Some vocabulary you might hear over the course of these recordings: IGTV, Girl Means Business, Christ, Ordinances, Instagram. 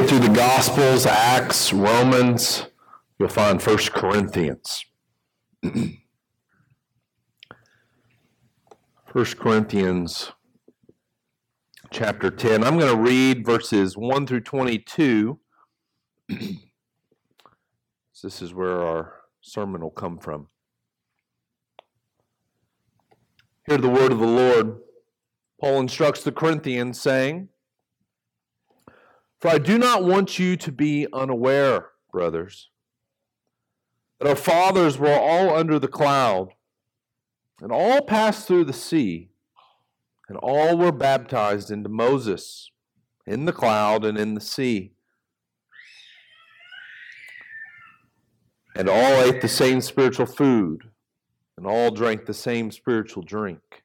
get through the Gospels, Acts, Romans, you'll find 1 Corinthians. 1 Corinthians chapter 10. I'm going to read verses 1 through 22. This is where our sermon will come from. Hear the word of the Lord. Paul instructs the Corinthians, saying, "For I do not want you to be unaware, brothers, that our fathers were all under the cloud, and all passed through the sea, and all were baptized into Moses, in the cloud and in the sea. And all ate the same spiritual food, and all drank the same spiritual drink.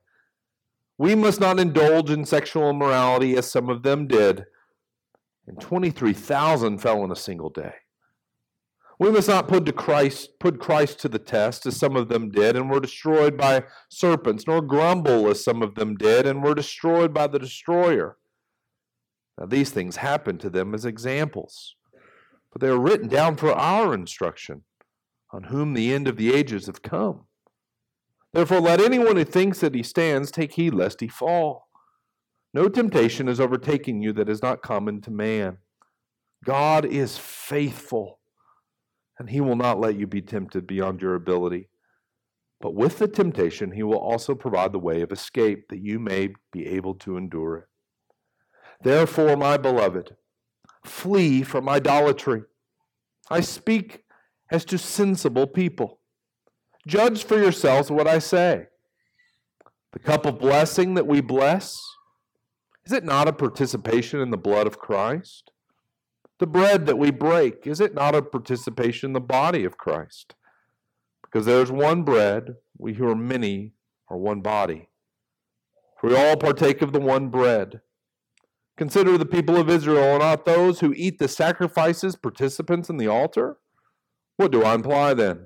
We must not indulge in sexual immorality as some of them did, and 23,000 fell in a single day. We must not put Christ to the test as some of them did, and were destroyed by serpents, nor grumble as some of them did, and were destroyed by the destroyer. Now these things happened to them as examples, but they are written down for our instruction, on whom the end of the ages have come. Therefore, let anyone who thinks that he stands take heed lest he fall. No temptation is overtaking you that is not common to man. God is faithful, and he will not let you be tempted beyond your ability. But with the temptation, he will also provide the way of escape that you may be able to endure it. Therefore, my beloved, flee from idolatry. I speak as to sensible people. Judge for yourselves what I say. The cup of blessing that we bless, is it not a participation in the blood of Christ? The bread that we break, is it not a participation in the body of Christ? Because there is one bread, we who are many are one body. For we all partake of the one bread. Consider the people of Israel, are not those who eat the sacrifices participants in the altar? What do I imply then?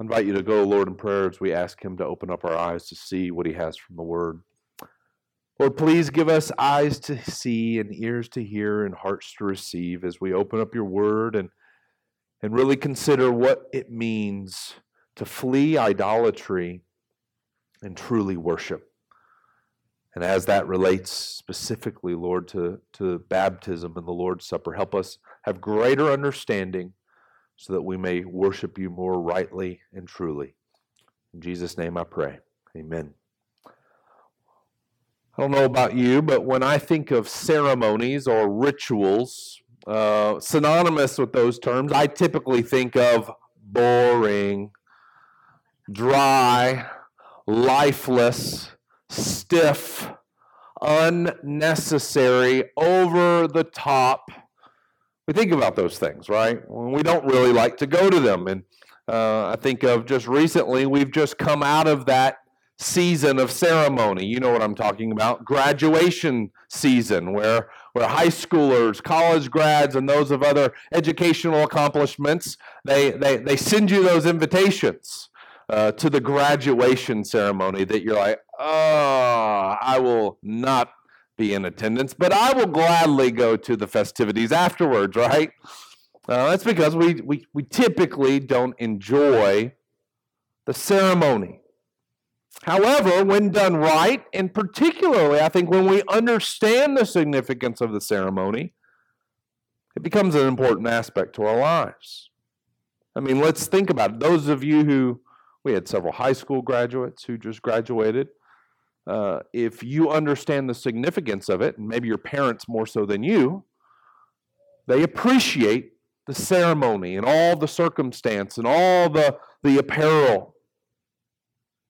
I invite you to go, Lord, in prayer as we ask him to open up our eyes to see what he has from the word. Lord, please give us eyes to see and ears to hear and hearts to receive as we open up your word and really consider what it means to flee idolatry and truly worship. And as that relates specifically, Lord, to baptism and the Lord's Supper, help us have greater understanding so that we may worship you more rightly and truly. In Jesus' name I pray. Amen. I don't know about you, but when I think of ceremonies or rituals, synonymous with those terms, I typically think of boring, dry, lifeless, stiff, unnecessary, over-the-top. We think about those things, right? We don't really like to go to them. And I think of just recently, we've just come out of that season of ceremony. You know what I'm talking about. Graduation season where high schoolers, college grads, and those of other educational accomplishments, they send you those invitations to the graduation ceremony that you're like, oh, I will not be in attendance, but I will gladly go to the festivities afterwards, right? That's because we typically don't enjoy the ceremony. However, when done right, and particularly I think when we understand the significance of the ceremony, it becomes an important aspect to our lives. I mean, let's think about it. Those of you who, we had several high school graduates who just graduated. If you understand the significance of it, and maybe your parents more so than you, they appreciate the ceremony and all the circumstance and all the apparel.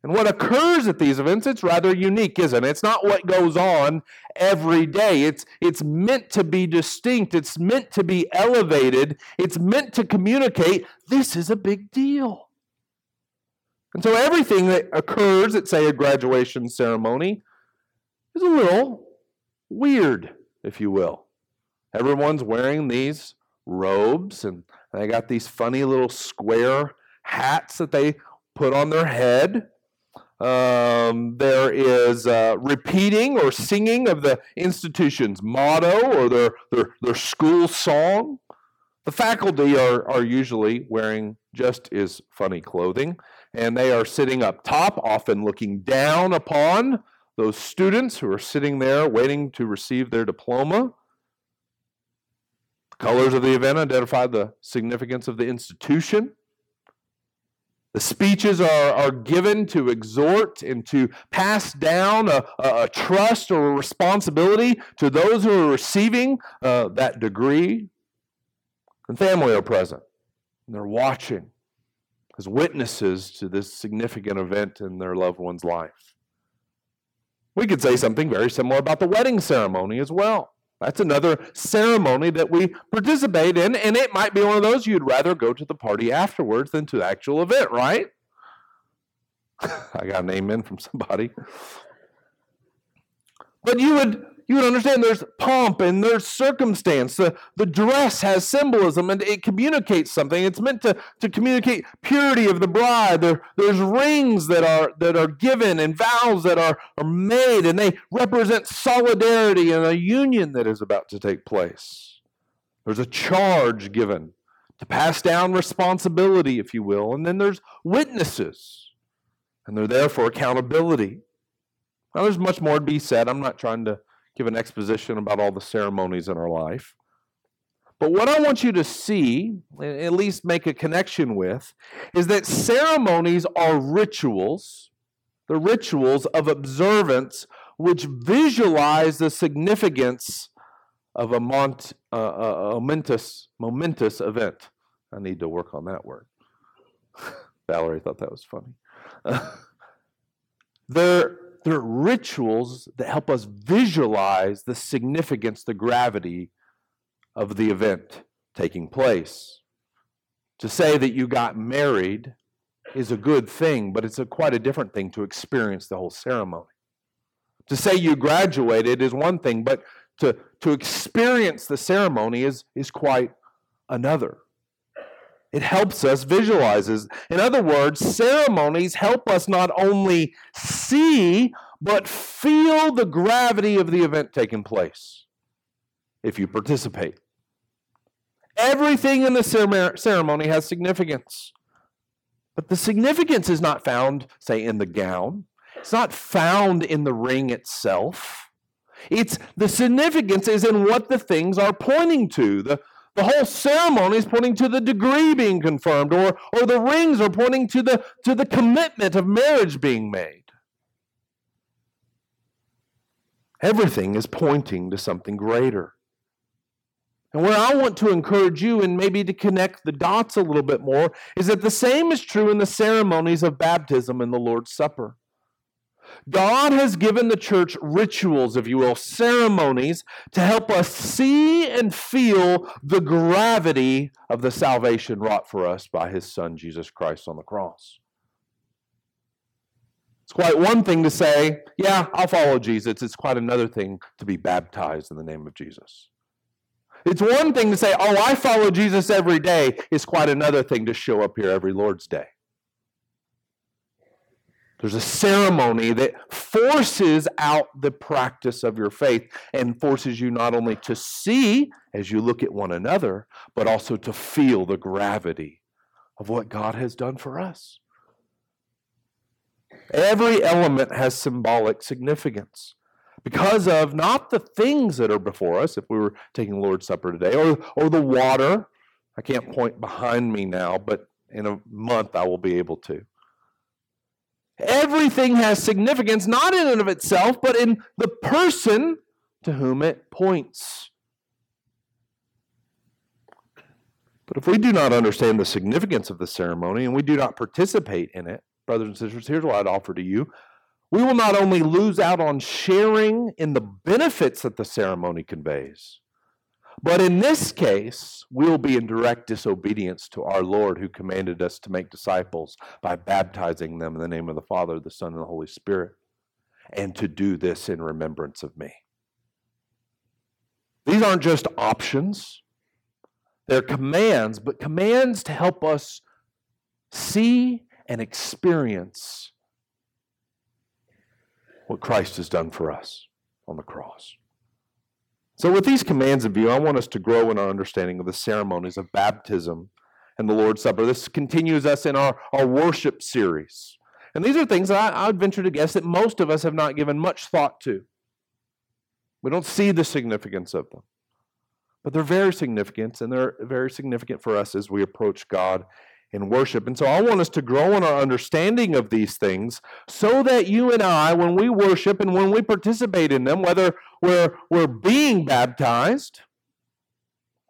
And what occurs at these events, it's rather unique, isn't it? It's not what goes on every day. It's meant to be distinct. It's meant to be elevated. It's meant to communicate, this is a big deal. And so everything that occurs at, say, a graduation ceremony is a little weird, if you will. Everyone's wearing these robes, and they got these funny little square hats that they put on their head. There is repeating or singing of the institution's motto or their school song. The faculty are usually wearing just as funny clothing, and they are sitting up top, often looking down upon those students who are sitting there waiting to receive their diploma. The colors of the event identify the significance of the institution. The speeches are given to exhort and to pass down a trust or a responsibility to those who are receiving that degree. And family are present, and they're watching as witnesses to this significant event in their loved one's life. We could say something very similar about the wedding ceremony as well. That's another ceremony that we participate in, and it might be one of those you'd rather go to the party afterwards than to the actual event, right? I got an amen from somebody. But you would understand there's pomp and there's circumstance. The dress has symbolism, and it communicates something. It's meant to communicate purity of the bride. There's rings that are given and vows that are made, and they represent solidarity and a union that is about to take place. There's a charge given to pass down responsibility, if you will, and then there's witnesses, and they're there for accountability. Now, there's much more to be said. I'm not trying to give an exposition about all the ceremonies in our life. But what I want you to see, and at least make a connection with, is that ceremonies are rituals, the rituals of observance, which visualize the significance of a momentous event. I need to work on that word. Valerie thought that was funny. They're rituals that help us visualize the significance, the gravity of the event taking place. To say that you got married is a good thing, but it's quite a different thing to experience the whole ceremony. To say you graduated is one thing, but to experience the ceremony is quite another. It helps us visualize. In other words, ceremonies help us not only see, but feel the gravity of the event taking place, if you participate. Everything in the ceremony has significance. But the significance is not found, say, in the gown. It's not found in the ring itself. The significance is in what the things are pointing to. The whole ceremony is pointing to the degree being confirmed, or the rings are pointing to the commitment of marriage being made. Everything is pointing to something greater. And where I want to encourage you, and maybe to connect the dots a little bit more, is that the same is true in the ceremonies of baptism and the Lord's Supper. God has given the church rituals, if you will, ceremonies, to help us see and feel the gravity of the salvation wrought for us by His Son, Jesus Christ, on the cross. It's quite one thing to say, yeah, I'll follow Jesus. It's quite another thing to be baptized in the name of Jesus. It's one thing to say, oh, I follow Jesus every day. It's quite another thing to show up here every Lord's Day. There's a ceremony that forces out the practice of your faith and forces you not only to see as you look at one another, but also to feel the gravity of what God has done for us. Every element has symbolic significance because of not the things that are before us, if we were taking Lord's Supper today, or the water. I can't point behind me now, but in a month I will be able to. Everything has significance, not in and of itself, but in the person to whom it points. But if we do not understand the significance of the ceremony and we do not participate in it, brothers and sisters, here's what I'd offer to you. We will not only lose out on sharing in the benefits that the ceremony conveys, but in this case, we'll be in direct disobedience to our Lord who commanded us to make disciples by baptizing them in the name of the Father, the Son, and the Holy Spirit, and to do this in remembrance of me. These aren't just options. They're commands, but commands to help us see and experience what Christ has done for us on the cross. So with these commands in view, I want us to grow in our understanding of the ceremonies of baptism and the Lord's Supper. This continues us in our worship series. And these are things that I would venture to guess that most of us have not given much thought to. We don't see the significance of them. But they're very significant, and they're very significant for us as we approach God in worship. And so I want us to grow in our understanding of these things so that you and I, when we worship and when we participate in them, whether we're being baptized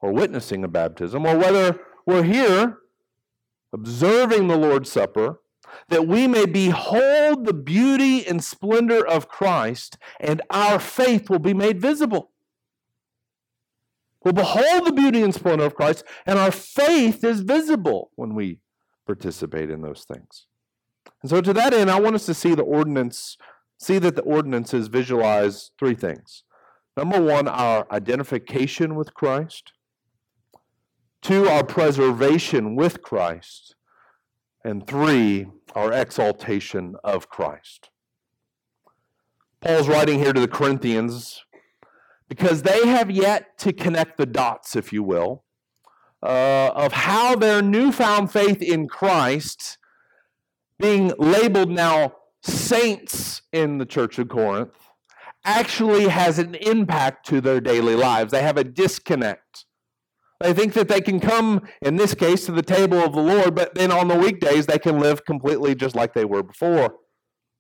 or witnessing a baptism, or whether we're here observing the Lord's Supper, that we may behold the beauty and splendor of Christ, and our faith will be made visible. We'll behold the beauty and splendor of Christ, and our faith is visible when we participate in those things. And so to that end, I want us to see that the ordinances visualize three things. Number one, our identification with Christ. Two, our preservation with Christ. And three, our exaltation of Christ. Paul's writing here to the Corinthians because they have yet to connect the dots, if you will, of how their newfound faith in Christ, being labeled now saints in the Church of Corinth, actually has an impact to their daily lives. They have a disconnect. They think that they can come, in this case, to the table of the Lord, but then on the weekdays they can live completely just like they were before.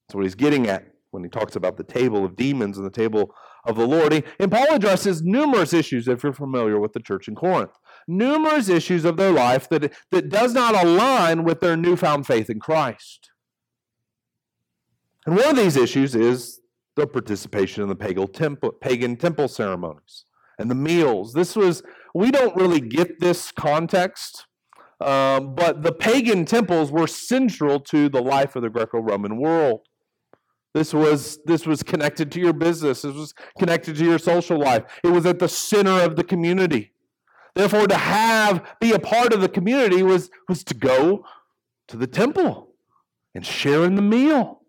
That's what he's getting at when he talks about the table of demons and the table of the Lord. And Paul addresses numerous issues, if you're familiar with the church in Corinth, numerous issues of their life that does not align with their newfound faith in Christ. And one of these issues is their participation in the pagan temple ceremonies and the meals. We don't really get this context, but the pagan temples were central to the life of the Greco-Roman world. This was connected to your business. This was connected to your social life. It was at the center of the community. Therefore, to be a part of the community was to go to the temple and share in the meal.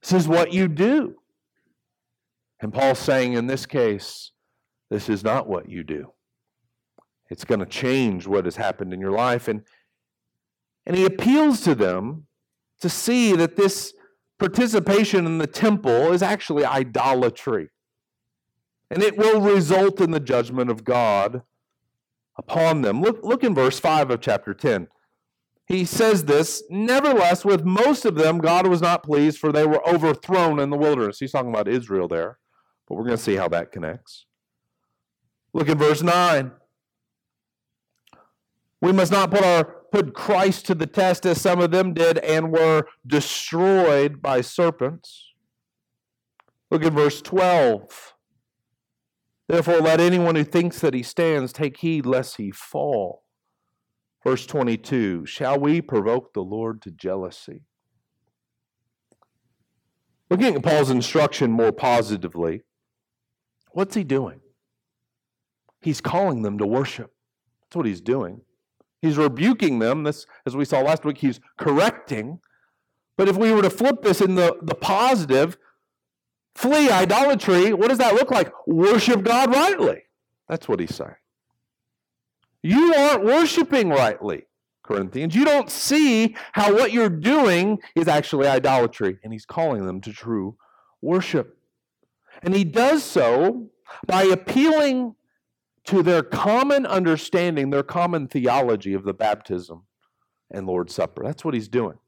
This is what you do. And Paul's saying in this case, this is not what you do. It's going to change what has happened in your life. And he appeals to them to see that this participation in the temple is actually idolatry. And it will result in the judgment of God upon them. Look in verse 5 of chapter 10. He says this, nevertheless, with most of them, God was not pleased, for they were overthrown in the wilderness. He's talking about Israel there, but we're going to see how that connects. Look at verse 9. We must not put Christ to the test as some of them did and were destroyed by serpents. Look at verse 12. Therefore, let anyone who thinks that he stands take heed lest he fall. Verse 22, shall we provoke the Lord to jealousy? Looking at Paul's instruction more positively, what's he doing? He's calling them to worship. That's what he's doing. He's rebuking them. This, as we saw last week, he's correcting. But if we were to flip this in the positive, flee idolatry, what does that look like? Worship God rightly. That's what he's saying. You aren't worshiping rightly, Corinthians. You don't see how what you're doing is actually idolatry. And he's calling them to true worship. And he does so by appealing to their common understanding, their common theology of the baptism and Lord's Supper. That's what he's doing.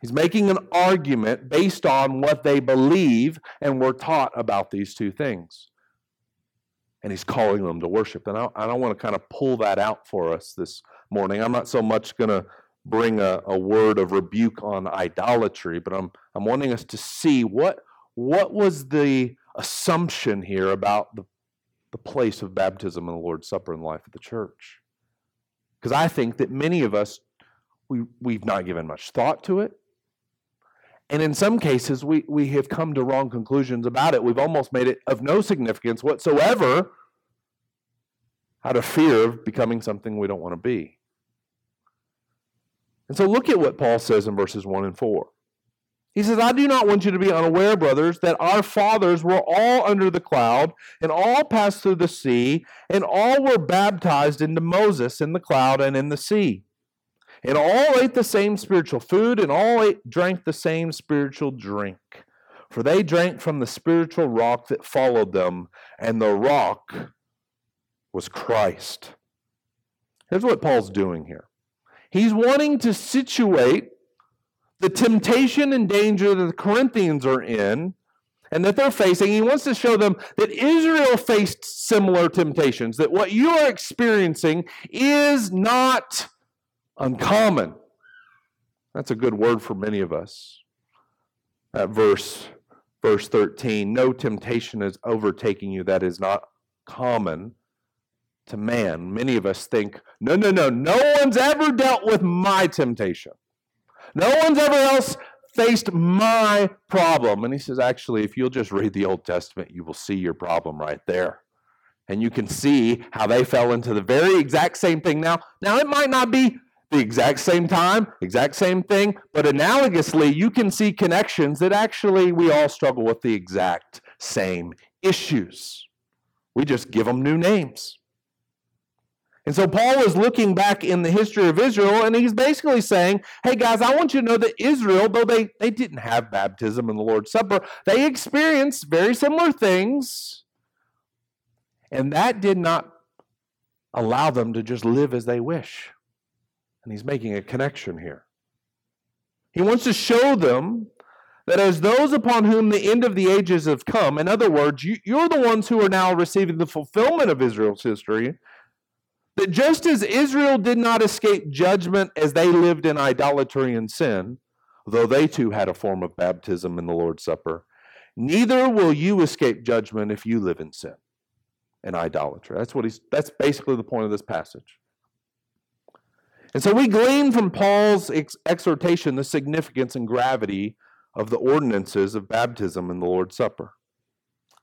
He's making an argument based on what they believe and were taught about these two things. And he's calling them to worship. And I want to kind of pull that out for us this morning. I'm not so much going to bring a word of rebuke on idolatry, but I'm wanting us to see what was the assumption here about the place of baptism and the Lord's Supper in the life of the church. Because I think that many of us, we've not given much thought to it. And in some cases, we have come to wrong conclusions about it. We've almost made it of no significance whatsoever out of fear of becoming something we don't want to be. And so look at what Paul says in verses 1 and 4. He says, I do not want you to be unaware, brothers, that our fathers were all under the cloud, and all passed through the sea, and all were baptized into Moses in the cloud and in the sea. And all ate the same spiritual food, and all drank the same spiritual drink. For they drank from the spiritual rock that followed them, and the rock was Christ. Here's what Paul's doing here. He's wanting to situate the temptation and danger that the Corinthians are in, and that they're facing. He wants to show them that Israel faced similar temptations, that what you are experiencing is not uncommon. That's a good word for many of us. That verse 13, no temptation is overtaking you that is not common to man. Many of us think, no one's ever dealt with my temptation. No one's ever else faced my problem. And he says, actually, if you'll just read the Old Testament, you will see your problem right there. And you can see how they fell into the very exact same thing. Now it might not be the exact same time, exact same thing, but analogously, you can see connections that actually we all struggle with the exact same issues. We just give them new names. And so Paul is looking back in the history of Israel, and he's basically saying, hey guys, I want you to know that Israel, though they didn't have baptism and the Lord's Supper, they experienced very similar things, and that did not allow them to just live as they wish. And he's making a connection here. He wants to show them that as those upon whom the end of the ages have come, in other words, you're the ones who are now receiving the fulfillment of Israel's history, that just as Israel did not escape judgment as they lived in idolatry and sin, though they too had a form of baptism in the Lord's Supper, neither will you escape judgment if you live in sin and idolatry. That's basically the point of this passage. And so we glean from Paul's exhortation the significance and gravity of the ordinances of baptism and the Lord's Supper.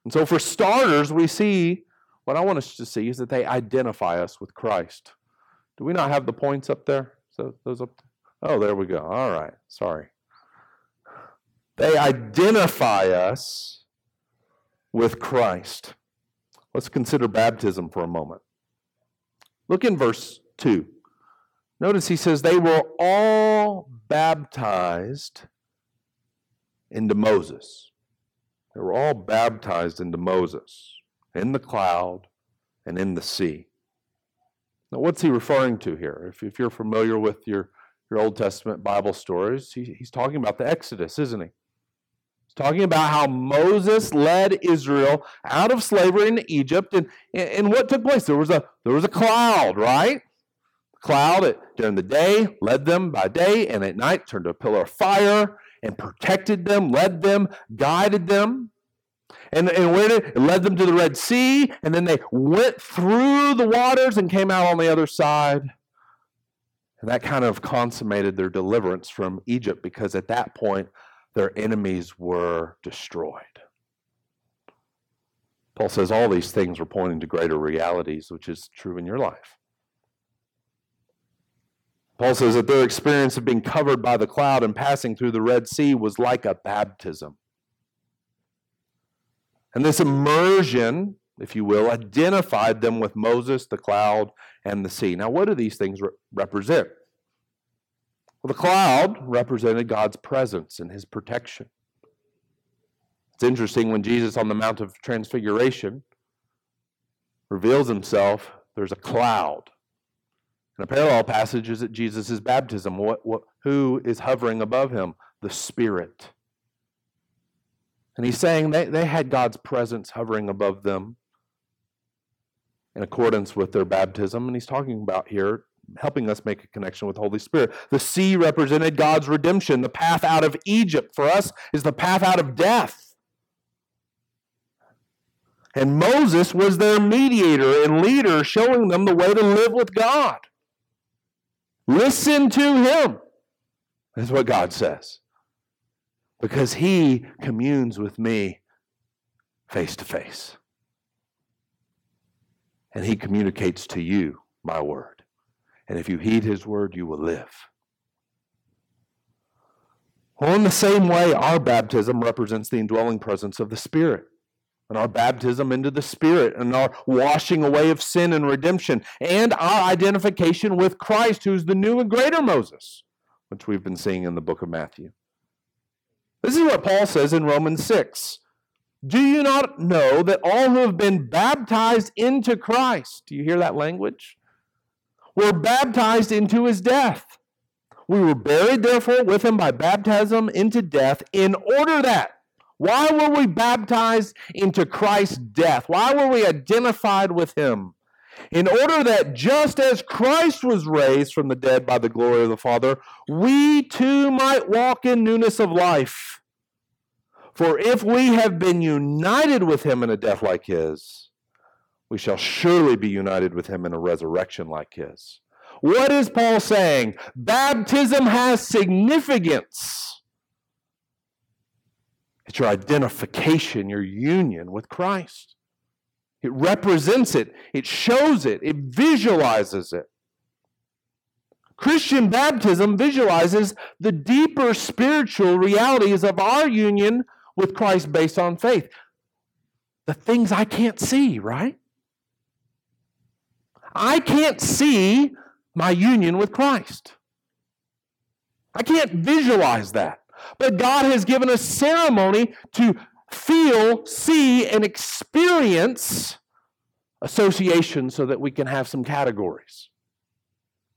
And so for starters, we see, what I want us to see is that they identify us with Christ. Do we not have the points up there? So those up there? Oh, there we go. All right. Sorry. They identify us with Christ. Let's consider baptism for a moment. Look in verse 2. Notice he says, they were all baptized into Moses. They were all baptized into Moses, in the cloud and in the sea. Now, what's he referring to here? If you're familiar with your Old Testament Bible stories, he's talking about the Exodus, isn't he? He's talking about how Moses led Israel out of slavery in Egypt, and what took place? There was a cloud, right? Cloud during the day led them by day, and at night turned to a pillar of fire and protected them, led them, guided them, and went it led them to the Red Sea, and then they went through the waters and came out on the other side. And that kind of consummated their deliverance from Egypt, because at that point their enemies were destroyed. Paul says all these things were pointing to greater realities, which is true in your life. Paul says that their experience of being covered by the cloud and passing through the Red Sea was like a baptism. And this immersion, if you will, identified them with Moses, the cloud, and the sea. Now, what do these things represent? Well, the cloud represented God's presence and his protection. It's interesting when Jesus on the Mount of Transfiguration reveals himself, there's a cloud. And a parallel passage is at Jesus' baptism. Who is hovering above him? The Spirit. And he's saying they had God's presence hovering above them in accordance with their baptism. And he's talking about here, helping us make a connection with the Holy Spirit. The sea represented God's redemption. The path out of Egypt for us is the path out of death. And Moses was their mediator and leader, showing them the way to live with God. Listen to him. That's what God says. Because he communes with me face to face. And he communicates to you my word. And if you heed his word, you will live. Well, in the same way, our baptism represents the indwelling presence of the Spirit. And our baptism into the Spirit, and our washing away of sin and redemption, and our identification with Christ, who's the new and greater Moses, which we've been seeing in the book of Matthew. This is what Paul says in Romans 6. Do you not know that all who have been baptized into Christ, do you hear that language? Were baptized into his death. We were buried, therefore, with him by baptism into death, in order that, why were we baptized into Christ's death? Why were we identified with him? In order that just as Christ was raised from the dead by the glory of the Father, we too might walk in newness of life. For if we have been united with him in a death like his, we shall surely be united with him in a resurrection like his. What is Paul saying? Baptism has significance. It's your identification, your union with Christ. It represents it. It shows it. It visualizes it. Christian baptism visualizes the deeper spiritual realities of our union with Christ based on faith. The things I can't see, right? I can't see my union with Christ. I can't visualize that. But God has given us ceremony to feel, see, and experience association so that we can have some categories.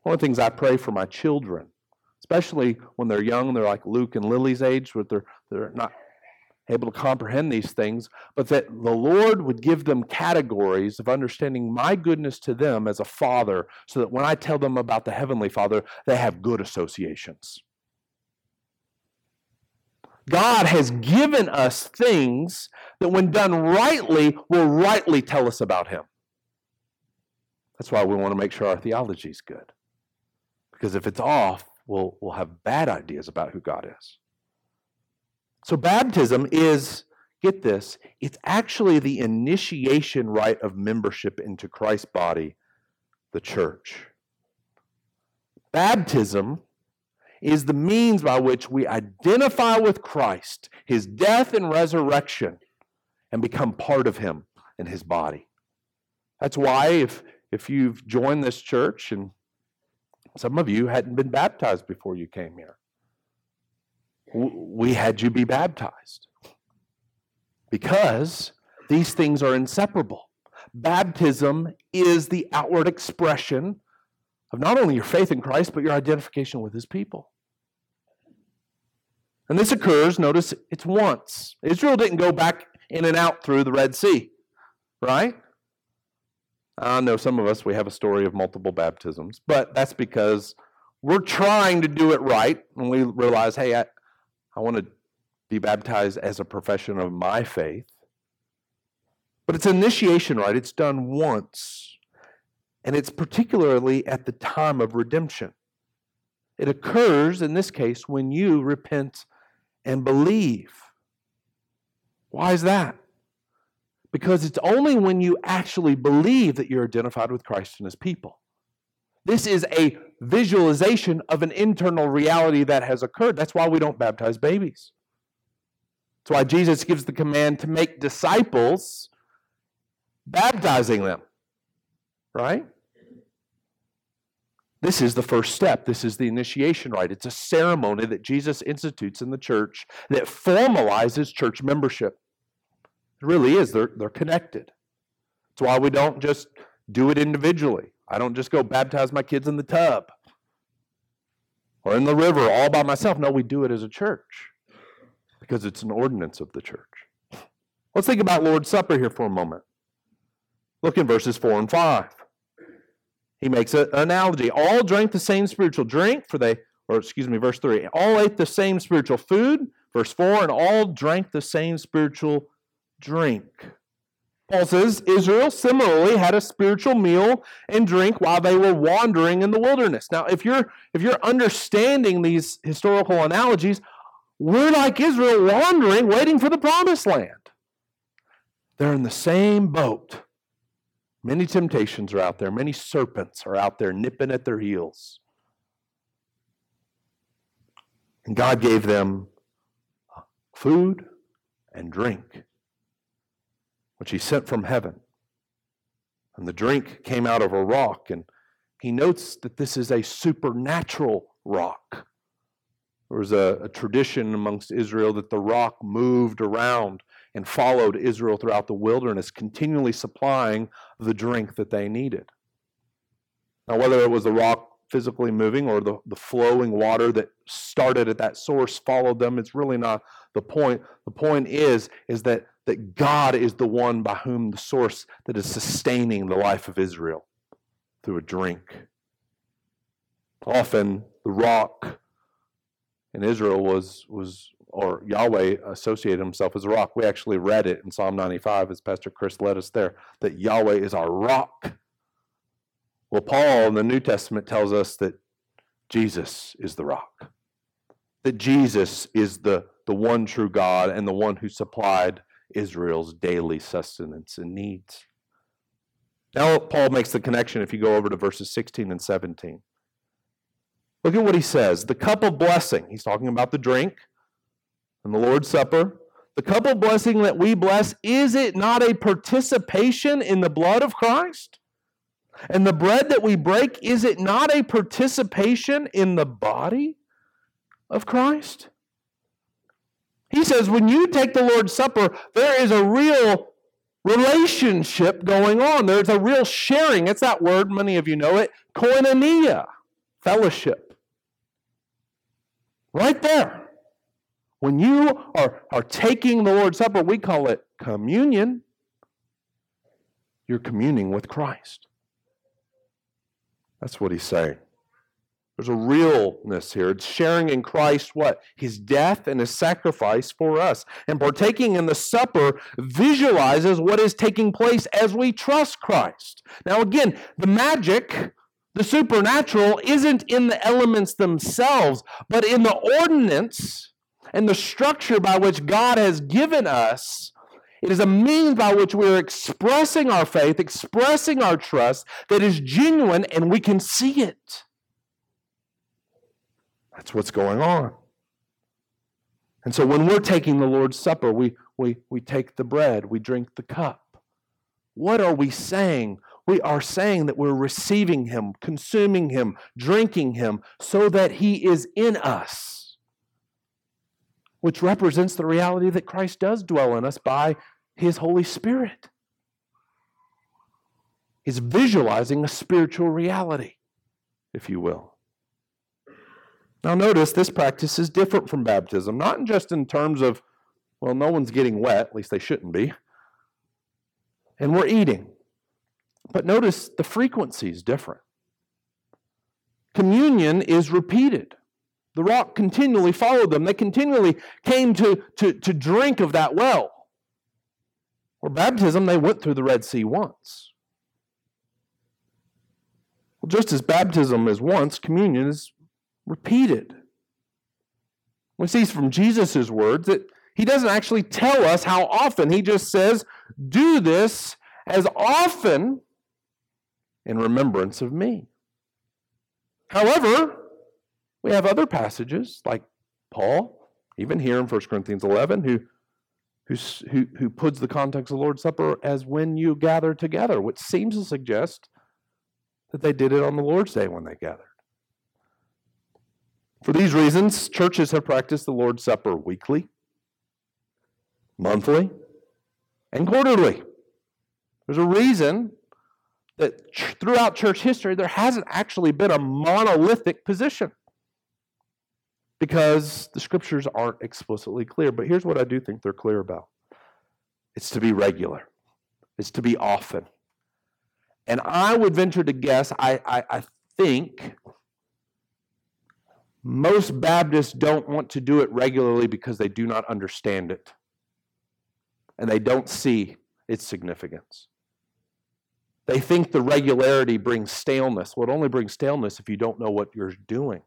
One of the things I pray for my children, especially when they're young, they're like Luke and Lily's age, where they're not able to comprehend these things, but that the Lord would give them categories of understanding my goodness to them as a father, so that when I tell them about the Heavenly Father, they have good associations. God has given us things that when done rightly, will rightly tell us about him. That's why we want to make sure our theology is good. Because if it's off, we'll have bad ideas about who God is. So baptism is, get this, it's actually the initiation rite of membership into Christ's body, the church. Baptism is the means by which we identify with Christ, his death and resurrection, and become part of him and his body. That's why if you've joined this church, and some of you hadn't been baptized before you came here, we had you be baptized. Because these things are inseparable. Baptism is the outward expression of not only your faith in Christ, but your identification with his people. And this occurs, notice, it's once. Israel didn't go back in and out through the Red Sea, right? I know some of us, we have a story of multiple baptisms, but that's because we're trying to do it right, and we realize, hey, I want to be baptized as a profession of my faith. But it's initiation, right? It's done once. And it's particularly at the time of redemption. It occurs, in this case, when you repent and believe. Why is that? Because it's only when you actually believe that you're identified with Christ and his people. This is a visualization of an internal reality that has occurred. That's why we don't baptize babies. That's why Jesus gives the command to make disciples, baptizing them. Right? This is the first step. This is the initiation rite. It's a ceremony that Jesus institutes in the church that formalizes church membership. It really is. They're connected. That's why we don't just do it individually. I don't just go baptize my kids in the tub or in the river all by myself. No, we do it as a church because it's an ordinance of the church. Let's think about Lord's Supper here for a moment. Look in verses 4 and 5. He makes an analogy. All drank the same spiritual drink, verse 3. All ate the same spiritual food, verse 4, and all drank the same spiritual drink. Paul says, Israel similarly had a spiritual meal and drink while they were wandering in the wilderness. Now, if you're understanding these historical analogies, we're like Israel wandering, waiting for the promised land. They're in the same boat. Many temptations are out there. Many serpents are out there nipping at their heels. And God gave them food and drink, which He sent from heaven. And the drink came out of a rock. And he notes that this is a supernatural rock. There was a tradition amongst Israel that the rock moved around and followed Israel throughout the wilderness, continually supplying the drink that they needed. Now, whether it was the rock physically moving or the flowing water that started at that source followed them, it's really not the point. The point is that God is the one by whom the source that is sustaining the life of Israel through a drink. Often, the rock in Israel or Yahweh associated Himself as a rock. We actually read it in Psalm 95 as Pastor Chris led us there, that Yahweh is our rock. Well, Paul in the New Testament tells us that Jesus is the rock, that Jesus is the one true God and the one who supplied Israel's daily sustenance and needs. Now Paul makes the connection if you go over to verses 16 and 17. Look at what he says. The cup of blessing, he's talking about the drink, and the Lord's Supper, the cup of blessing that we bless, is it not a participation in the blood of Christ? And the bread that we break, is it not a participation in the body of Christ? He says, when you take the Lord's Supper, there is a real relationship going on. There's a real sharing. It's that word, many of you know it, koinonia, fellowship. Right there. When you are taking the Lord's Supper, we call it communion. You're communing with Christ. That's what he's saying. There's a realness here. It's sharing in Christ what? His death and His sacrifice for us. And partaking in the supper visualizes what is taking place as we trust Christ. Now again, the magic, the supernatural, isn't in the elements themselves, but in the ordinance and the structure by which God has given us. It is a means by which we are expressing our faith, expressing our trust that is genuine, and we can see it. That's what's going on. And so when we're taking the Lord's Supper, we take the bread, we drink the cup. What are we saying? We are saying that we're receiving Him, consuming Him, drinking Him, so that He is in us, which represents the reality that Christ does dwell in us by His Holy Spirit. He's visualizing a spiritual reality, if you will. Now notice this practice is different from baptism, not just in terms of, well, no one's getting wet, at least they shouldn't be, and we're eating. But notice the frequency is different. Communion is repeated. The rock continually followed them. They continually came to drink of that well. Or baptism, they went through the Red Sea once. Well, just as baptism is once, communion is repeated. We see from Jesus' words that He doesn't actually tell us how often. He just says, do this as often in remembrance of me. However, we have other passages, like Paul, even here in 1 Corinthians 11, who puts the context of the Lord's Supper as when you gather together, which seems to suggest that they did it on the Lord's Day when they gathered. For these reasons, churches have practiced the Lord's Supper weekly, monthly, and quarterly. There's a reason that throughout church history, there hasn't actually been a monolithic position because the scriptures aren't explicitly clear. But here's what I do think they're clear about. It's to be regular. It's to be often. And I would venture to guess, I think most Baptists don't want to do it regularly because they do not understand it. And they don't see its significance. They think the regularity brings staleness. Well, it only brings staleness if you don't know what you're doing.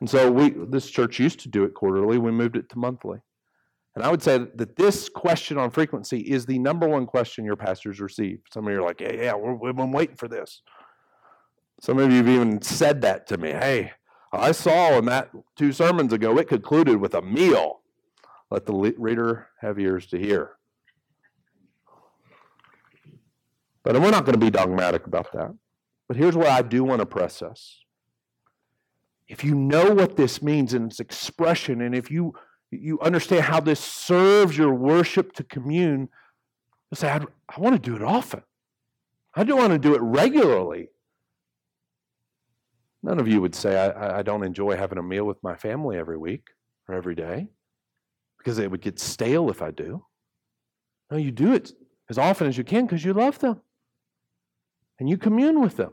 And so this church used to do it quarterly. We moved it to monthly. And I would say that this question on frequency is the number one question your pastors receive. Some of you are like, yeah, we've been waiting for this. Some of you have even said that to me. Hey, I saw in that 2 sermons ago, it concluded with a meal. Let the reader have ears to hear. But we're not going to be dogmatic about that. But here's what I do want to press us. If you know what this means in its expression, and if you understand how this serves your worship to commune, you'll say, I want to do it often. I do want to do it regularly. None of you would say, I don't enjoy having a meal with my family every week or every day, because it would get stale if I do. No, you do it as often as you can because you love them and you commune with them.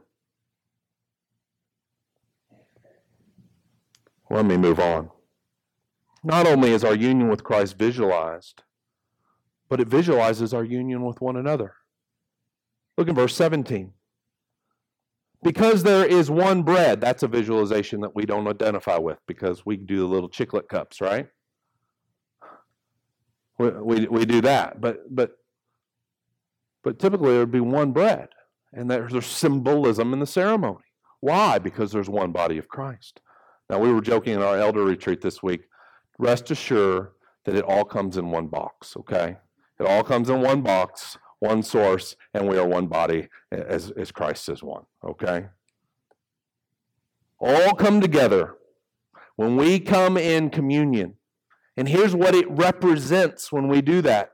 Let me move on. Not only is our union with Christ visualized, but it visualizes our union with one another. Look in verse 17. Because there is one bread, that's a visualization that we don't identify with because we do the little chiclet cups, right? We do that, but typically there would be one bread, and there's symbolism in the ceremony. Why? Because there's one body of Christ. Now, we were joking in our elder retreat this week. Rest assured that it all comes in one box, okay? It all comes in one box, one source, and we are one body as Christ is one, okay? All come together when we come in communion. And here's what it represents when we do that.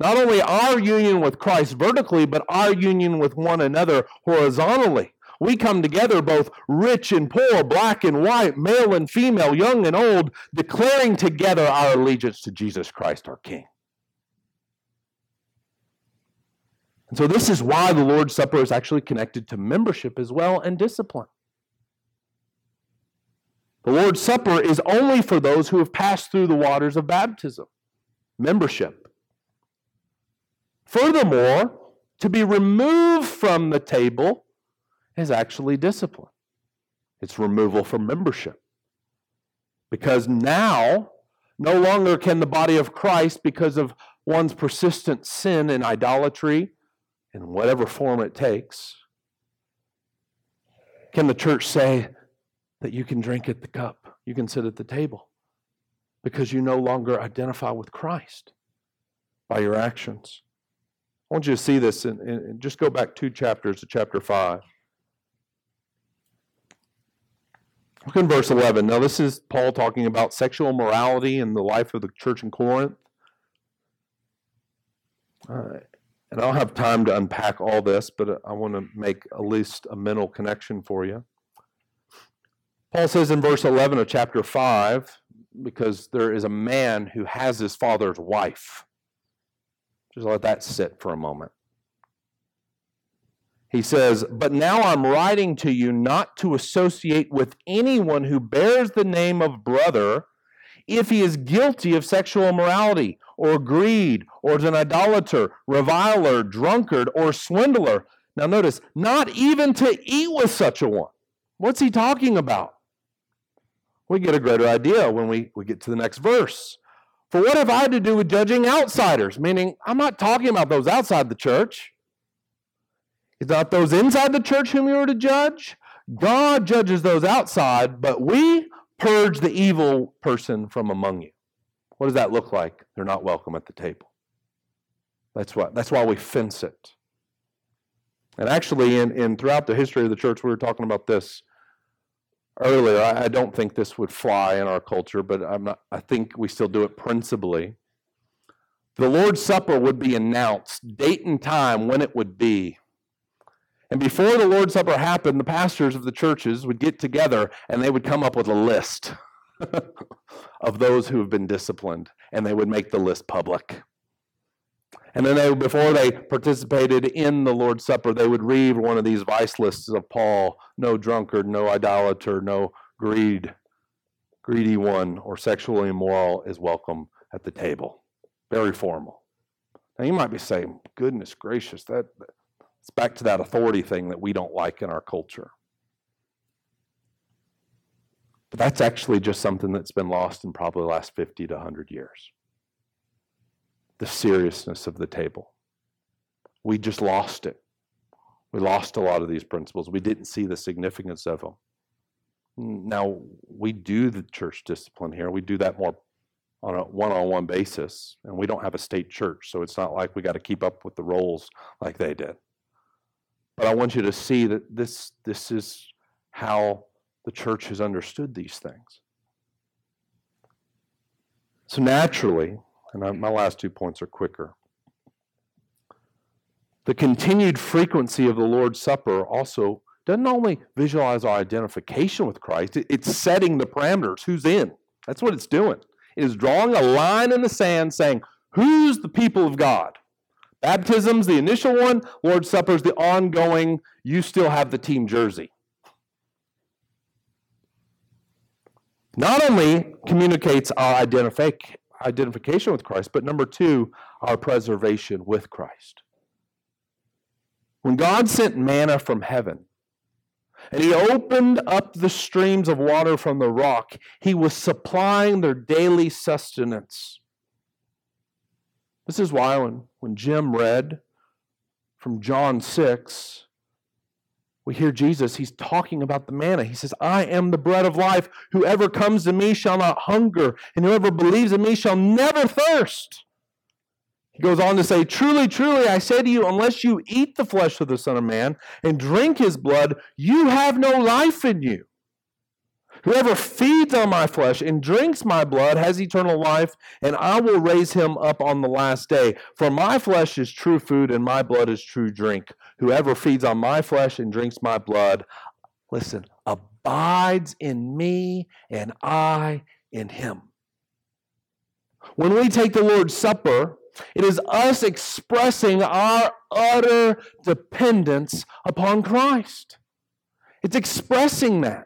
Not only our union with Christ vertically, but our union with one another horizontally. We come together, both rich and poor, black and white, male and female, young and old, declaring together our allegiance to Jesus Christ, our King. And so this is why the Lord's Supper is actually connected to membership as well and discipline. The Lord's Supper is only for those who have passed through the waters of baptism, membership. Furthermore, to be removed from the table is actually discipline. It's removal from membership. Because now, no longer can the body of Christ, because of one's persistent sin and idolatry, in whatever form it takes, can the church say that you can drink at the cup, you can sit at the table, because you no longer identify with Christ by your actions. I want you to see this, and just go back 2 chapters to chapter 5. Look in verse 11. Now, this is Paul talking about sexual morality in the life of the church in Corinth. All right. And I don't have time to unpack all this, but I want to make at least a mental connection for you. Paul says in verse 11 of chapter 5, because there is a man who has his father's wife. Just let that sit for a moment. He says, but now I'm writing to you not to associate with anyone who bears the name of brother if he is guilty of sexual immorality or greed or is an idolater, reviler, drunkard, or swindler. Now notice, not even to eat with such a one. What's he talking about? We get a greater idea when we get to the next verse. For what have I to do with judging outsiders? Meaning, I'm not talking about those outside the church. It's not those inside the church whom you are to judge. God judges those outside, but we purge the evil person from among you. What does that look like? They're not welcome at the table. That's why we fence it. And actually, throughout the history of the church, we were talking about this earlier. I don't think this would fly in our culture, but I think we still do it principally. The Lord's Supper would be announced, date and time when it would be. And before the Lord's Supper happened, the pastors of the churches would get together and they would come up with a list of those who have been disciplined, and they would make the list public. And then before they participated in the Lord's Supper, they would read one of these vice lists of Paul: no drunkard, no idolater, no greedy one, or sexually immoral is welcome at the table. Very formal. Now you might be saying, goodness gracious, it's back to that authority thing that we don't like in our culture. But that's actually just something that's been lost in probably the last 50 to 100 years. The seriousness of the table. We just lost it. We lost a lot of these principles. We didn't see the significance of them. Now, we do the church discipline here. We do that more on a one-on-one basis, and we don't have a state church, so it's not like we got to keep up with the roles like they did. But I want you to see that this is how the church has understood these things. So naturally, and my last 2 points are quicker, the continued frequency of the Lord's Supper also doesn't only visualize our identification with Christ, it's setting the parameters, who's in. That's what it's doing. It is drawing a line in the sand saying, who's the people of God? Baptism's the initial one, Lord's Supper's the ongoing, you still have the team jersey. Not only communicates our identification with Christ, but number two, our preservation with Christ. When God sent manna from heaven, and he opened up the streams of water from the rock, he was supplying their daily sustenance. This is why when Jim read from John 6, we hear Jesus, he's talking about the manna. He says, I am the bread of life. Whoever comes to me shall not hunger, and whoever believes in me shall never thirst. He goes on to say, truly, truly, I say to you, unless you eat the flesh of the Son of Man and drink his blood, you have no life in you. Whoever feeds on my flesh and drinks my blood has eternal life, and I will raise him up on the last day. For my flesh is true food, and my blood is true drink. Whoever feeds on my flesh and drinks my blood, listen, abides in me, and I in him. When we take the Lord's Supper, it is us expressing our utter dependence upon Christ. It's expressing that.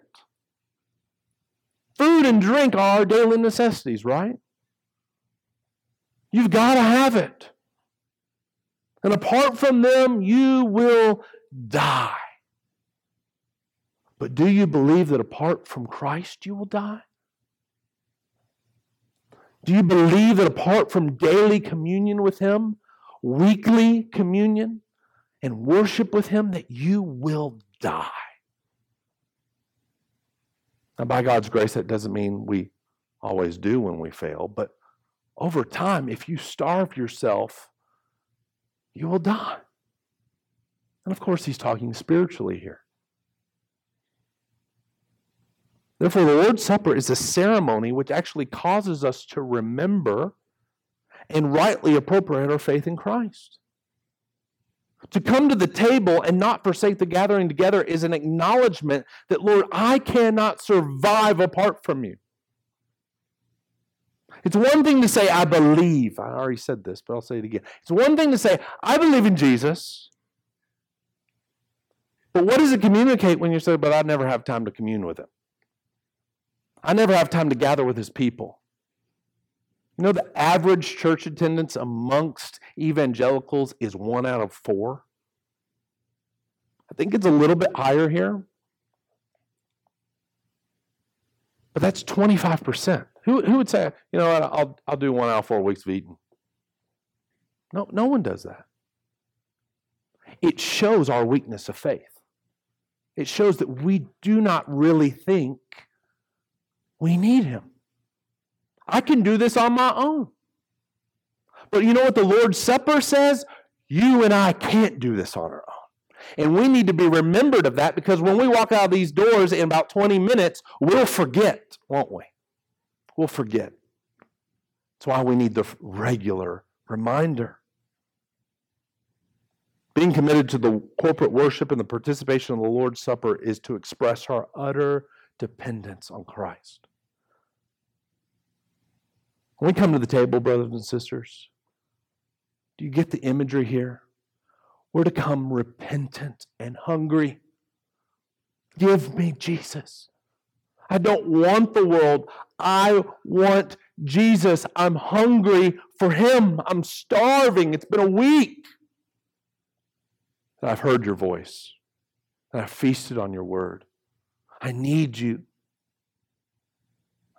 Food and drink are our daily necessities, right? You've got to have it. And apart from them, you will die. But do you believe that apart from Christ, you will die? Do you believe that apart from daily communion with him, weekly communion, and worship with him, that you will die? Now, by God's grace, that doesn't mean we always do when we fail, but over time, if you starve yourself, you will die. And of course, he's talking spiritually here. Therefore, the Lord's Supper is a ceremony which actually causes us to remember and rightly appropriate our faith in Christ. To come to the table and not forsake the gathering together is an acknowledgement that, Lord, I cannot survive apart from you. It's one thing to say, I believe. I already said this, but I'll say it again. It's one thing to say, I believe in Jesus. But what does it communicate when you say, but I never have time to commune with him? I never have time to gather with his people. You know, the average church attendance amongst evangelicals is 1 out of 4. I think it's a little bit higher here. But that's 25%. Who would say, you know what, I'll do 1 out of 4 weeks of eating? No one does that. It shows our weakness of faith. It shows that we do not really think we need him. I can do this on my own. But you know what the Lord's Supper says? You and I can't do this on our own. And we need to be remembered of that, because when we walk out of these doors in about 20 minutes, we'll forget, won't we? We'll forget. That's why we need the regular reminder. Being committed to the corporate worship and the participation in the Lord's Supper is to express our utter dependence on Christ. When we come to the table, brothers and sisters, do you get the imagery here? We're to come repentant and hungry. Give me Jesus. I don't want the world. I want Jesus. I'm hungry for Him. I'm starving. It's been a week. I've heard your voice. And I've feasted on your word. I need you.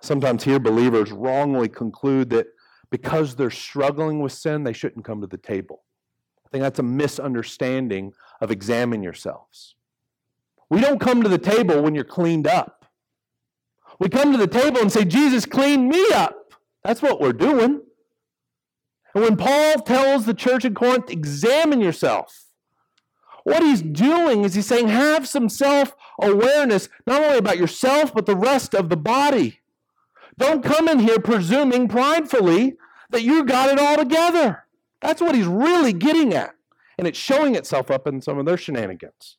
I sometimes hear believers wrongly conclude that because they're struggling with sin, they shouldn't come to the table. I think that's a misunderstanding of examine yourselves. We don't come to the table when you're cleaned up. We come to the table and say, Jesus, clean me up. That's what we're doing. And when Paul tells the church in Corinth, examine yourself, what he's doing is he's saying, have some self-awareness, not only about yourself, but the rest of the body. Don't come in here presuming pridefully that you got it all together. That's what he's really getting at. And it's showing itself up in some of their shenanigans.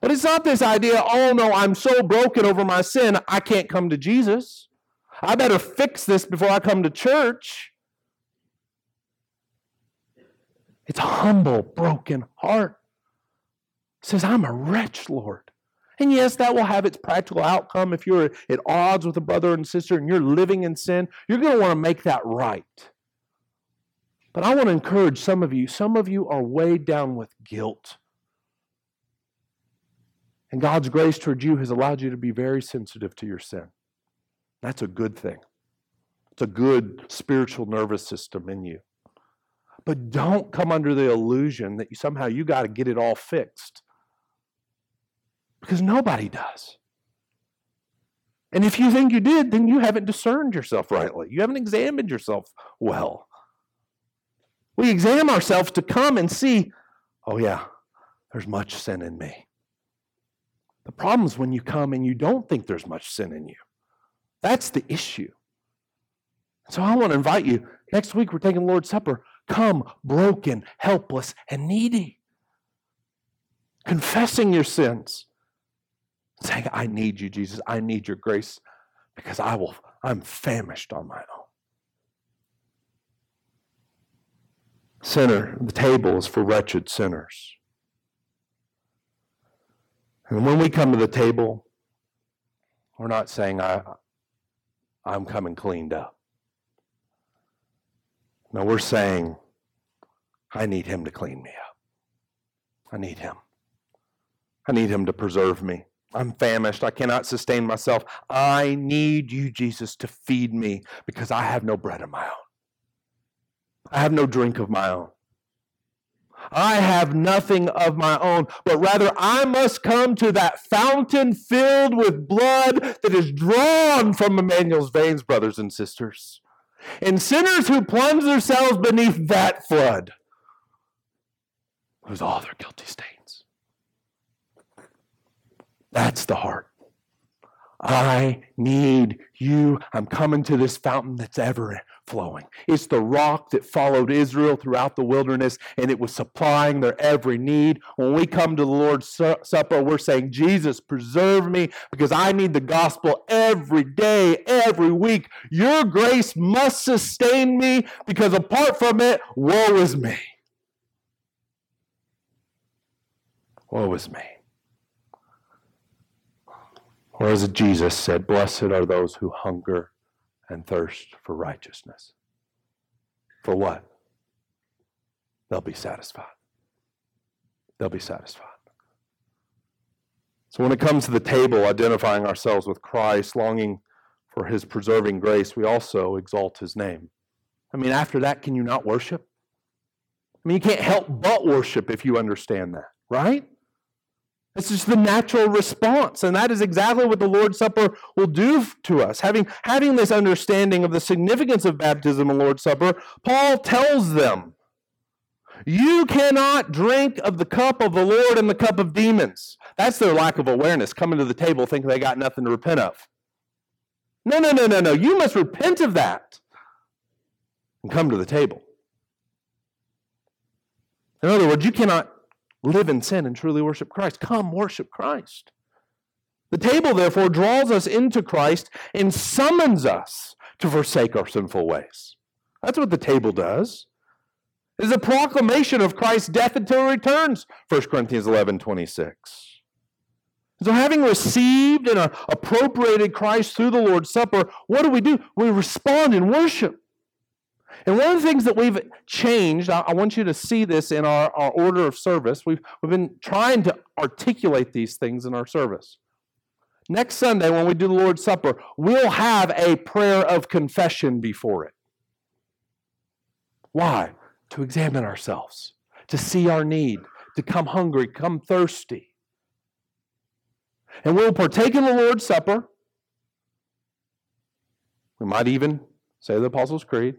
But it's not this idea, oh no, I'm so broken over my sin, I can't come to Jesus. I better fix this before I come to church. It's a humble, broken heart. Says, I'm a wretch, Lord. And yes, that will have its practical outcome. If you're at odds with a brother and sister and you're living in sin, you're going to want to make that right. But I want to encourage some of you. Some of you are weighed down with guilt. And God's grace toward you has allowed you to be very sensitive to your sin. That's a good thing. It's a good spiritual nervous system in you. But don't come under the illusion that somehow you got to get it all fixed. Because nobody does. And if you think you did, then you haven't discerned yourself rightly. You haven't examined yourself well. We examine ourselves to come and see, oh yeah, there's much sin in me. The problem is when you come and you don't think there's much sin in you. That's the issue. So I want to invite you, next week we're taking Lord's Supper. Come broken, helpless, and needy. Confessing your sins. Saying, I need you, Jesus. I need your grace because I'm famished on my own. Sinner, the table is for wretched sinners. And when we come to the table, we're not saying, I'm coming cleaned up. No, we're saying, I need Him to clean me up. I need Him. I need Him to preserve me. I'm famished. I cannot sustain myself. I need you, Jesus, to feed me because I have no bread of my own. I have no drink of my own. I have nothing of my own, but rather I must come to that fountain filled with blood that is drawn from Emmanuel's veins, brothers and sisters. And sinners who plunge themselves beneath that flood lose all their guilty stains. That's the heart. I need you. I'm coming to this fountain that's ever flowing. It's the rock that followed Israel throughout the wilderness, and it was supplying their every need. When we come to the Lord's Supper, we're saying, Jesus, preserve me, because I need the gospel every day, every week. Your grace must sustain me, because apart from it, woe is me. Woe is me. Or as Jesus said, blessed are those who hunger and thirst for righteousness. For what? They'll be satisfied. They'll be satisfied. So when it comes to the table, identifying ourselves with Christ, longing for His preserving grace, we also exalt His name. I mean, after that, can you not worship? I mean, you can't help but worship if you understand that, right? It's just the natural response, and that is exactly what the Lord's Supper will do to us. Having this understanding of the significance of baptism and Lord's Supper, Paul tells them, you cannot drink of the cup of the Lord and the cup of demons. That's their lack of awareness, coming to the table thinking they got nothing to repent of. No. You must repent of that and come to the table. In other words, you cannot live in sin and truly worship Christ. Come worship Christ. The table, therefore, draws us into Christ and summons us to forsake our sinful ways. That's what the table does. It is a proclamation of Christ's death until he returns, 1 Corinthians 11:26. So having received and appropriated Christ through the Lord's Supper, what do? We respond in worship. And one of the things that we've changed, I want you to see this in our order of service. We've been trying to articulate these things in our service. Next Sunday, when we do the Lord's Supper, we'll have a prayer of confession before it. Why? To examine ourselves, to see our need, to come hungry, come thirsty. And we'll partake in the Lord's Supper. We might even say the Apostles' Creed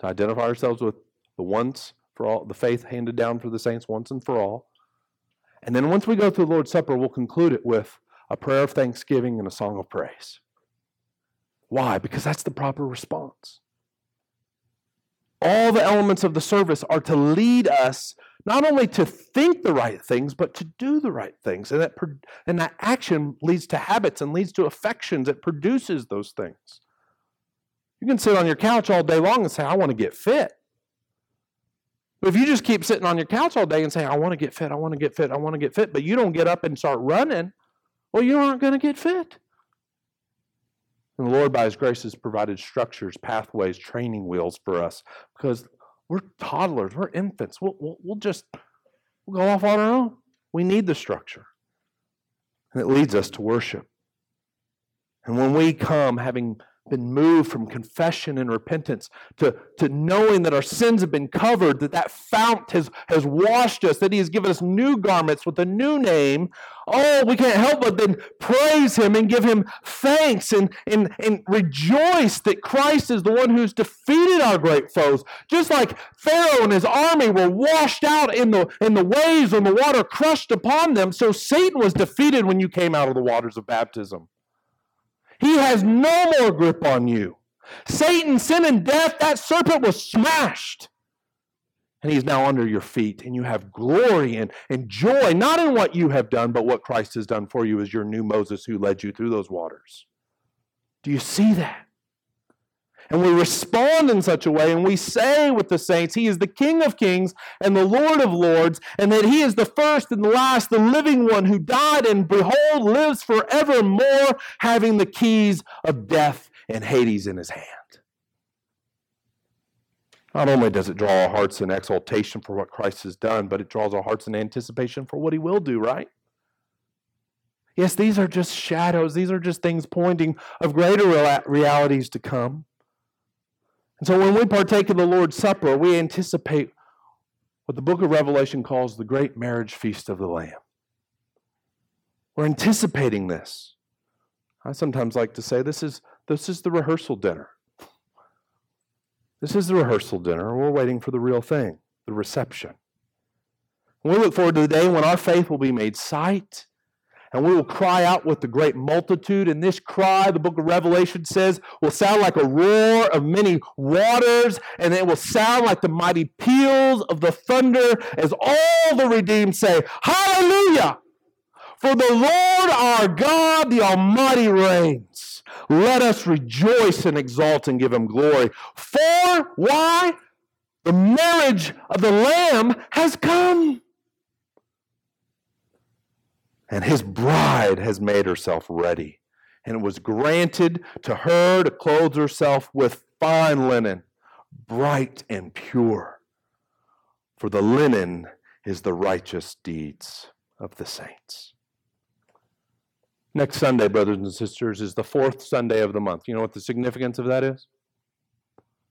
to identify ourselves with the once for all, the faith handed down for the saints once and for all. And then once we go through the Lord's Supper, we'll conclude it with a prayer of thanksgiving and a song of praise. Why? Because that's the proper response. All the elements of the service are to lead us not only to think the right things, but to do the right things. And that action leads to habits and leads to affections. It produces those things. You can sit on your couch all day long and say, I want to get fit. But if you just keep sitting on your couch all day and saying, I want to get fit, I want to get fit, I want to get fit, but you don't get up and start running, well, you aren't going to get fit. And the Lord, by His grace, has provided structures, pathways, training wheels for us, because we're toddlers. We're infants. We'll go off on our own. We need the structure. And it leads us to worship. And when we come, having been moved from confession and repentance to knowing that our sins have been covered, that fount has washed us, that He has given us new garments with a new name, oh, we can't help but then praise Him and give Him thanks and rejoice that Christ is the one who's defeated our great foes. Just like Pharaoh and his army were washed out in the waves when the water crushed upon them, so Satan was defeated when you came out of the waters of baptism. He has no more grip on you. Satan, sin, and death, that serpent was smashed. And he's now under your feet, and you have glory and joy, not in what you have done, but what Christ has done for you as your new Moses who led you through those waters. Do you see that? And we respond in such a way, and we say with the saints, He is the King of kings and the Lord of lords, and that He is the first and the last, the living one who died and, behold, lives forevermore, having the keys of death and Hades in His hand. Not only does it draw our hearts in exaltation for what Christ has done, but it draws our hearts in anticipation for what He will do, right? Yes, these are just shadows. These are just things pointing of greater realities to come. And so when we partake of the Lord's Supper, we anticipate what the book of Revelation calls the great marriage feast of the Lamb. We're anticipating this. I sometimes like to say this is the rehearsal dinner. This is the rehearsal dinner. We're waiting for the real thing, the reception. And we look forward to the day when our faith will be made sight, and we will cry out with the great multitude. And this cry, the book of Revelation says, will sound like a roar of many waters. And it will sound like the mighty peals of the thunder as all the redeemed say, Hallelujah! For the Lord our God, the Almighty reigns. Let us rejoice and exalt and give Him glory. For why? The marriage of the Lamb has come. And His bride has made herself ready. And it was granted to her to clothe herself with fine linen, bright and pure. For the linen is the righteous deeds of the saints. Next Sunday, brothers and sisters, is the fourth Sunday of the month. You know what the significance of that is?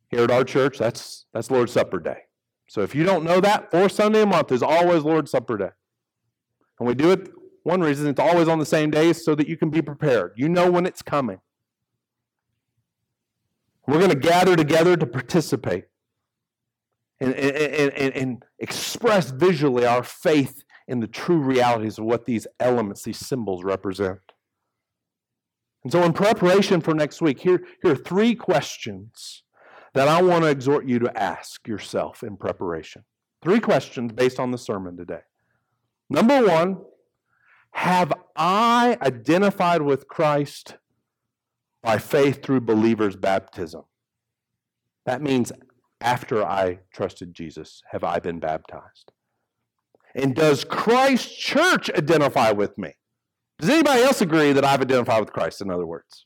Here at our church, that's Lord's Supper Day. So if you don't know that, fourth Sunday a month is always Lord's Supper Day. And we do it. One reason it's always on the same day is so that you can be prepared. You know when it's coming. We're going to gather together to participate and express visually our faith in the true realities of what these elements, these symbols represent. And so in preparation for next week, here are three questions that I want to exhort you to ask yourself in preparation. Three questions based on the sermon today. Number one, have I identified with Christ by faith through believers' baptism? That means after I trusted Jesus, have I been baptized? And does Christ's church identify with me? Does anybody else agree that I've identified with Christ, in other words?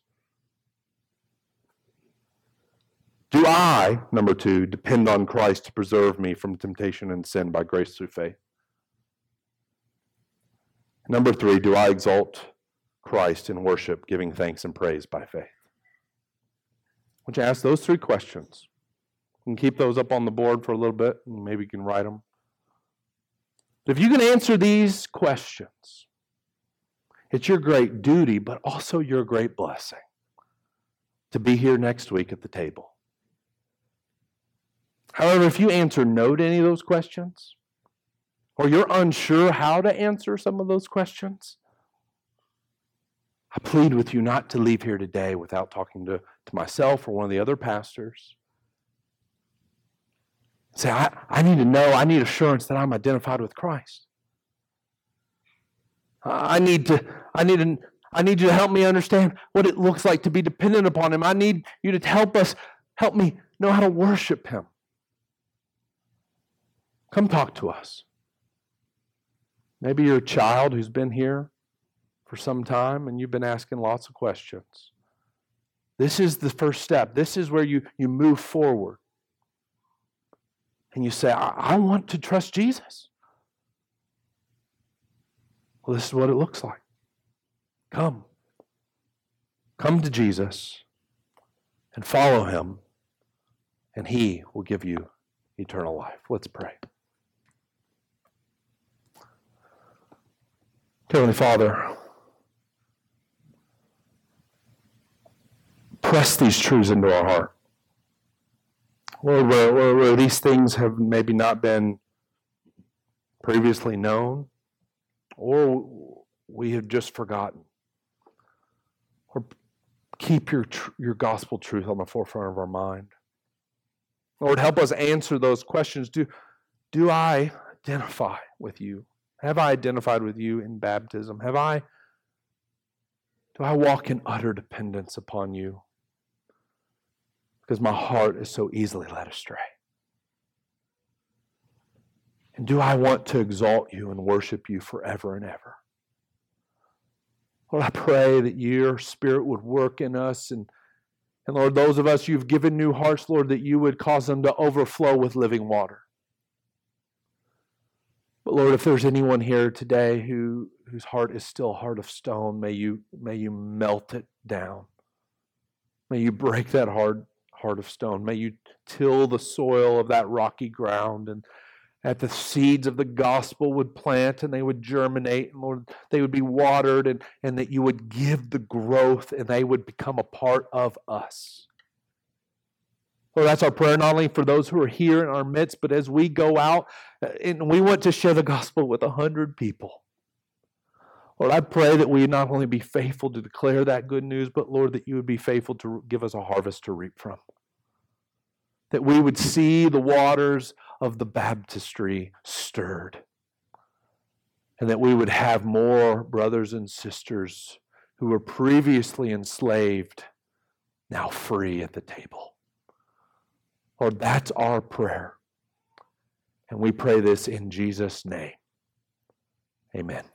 Do I, number two, depend on Christ to preserve me from temptation and sin by grace through faith? Number three, do I exalt Christ in worship, giving thanks and praise by faith? I want you to ask those three questions. You can keep those up on the board for a little bit, and maybe you can write them. If you can answer these questions, it's your great duty, but also your great blessing to be here next week at the table. However, if you answer no to any of those questions, or you're unsure how to answer some of those questions, I plead with you not to leave here today without talking to myself or one of the other pastors. Say, I need to know, I need assurance that I'm identified with Christ. I need you to help me understand what it looks like to be dependent upon Him. I need you to help me know how to worship Him. Come talk to us. Maybe you're a child who's been here for some time and you've been asking lots of questions. This is the first step. This is where you move forward. And you say, I want to trust Jesus. Well, this is what it looks like. Come. Come to Jesus and follow Him, and He will give you eternal life. Let's pray. Heavenly Father, press these truths into our heart. Lord, where these things have maybe not been previously known, or we have just forgotten. Or keep your gospel truth on the forefront of our mind. Lord, help us answer those questions. Do I identify with you? Have I identified with you in baptism? Do I walk in utter dependence upon you? Because my heart is so easily led astray. And do I want to exalt you and worship you forever and ever? Lord, I pray that your Spirit would work in us. And Lord, those of us you've given new hearts, Lord, that you would cause them to overflow with living water. But Lord, if there's anyone here today whose heart is still heart of stone, may you melt it down. May you break that heart of stone. May you till the soil of that rocky ground, and that the seeds of the gospel would plant and they would germinate, and Lord, they would be watered, and that you would give the growth and they would become a part of us. Lord, that's our prayer, not only for those who are here in our midst, but as we go out and we want to share the gospel with 100 people. Lord, I pray that we not only be faithful to declare that good news, but Lord, that you would be faithful to give us a harvest to reap from. That we would see the waters of the baptistry stirred. And that we would have more brothers and sisters who were previously enslaved, now free at the table. Lord, that's our prayer. And we pray this in Jesus' name. Amen.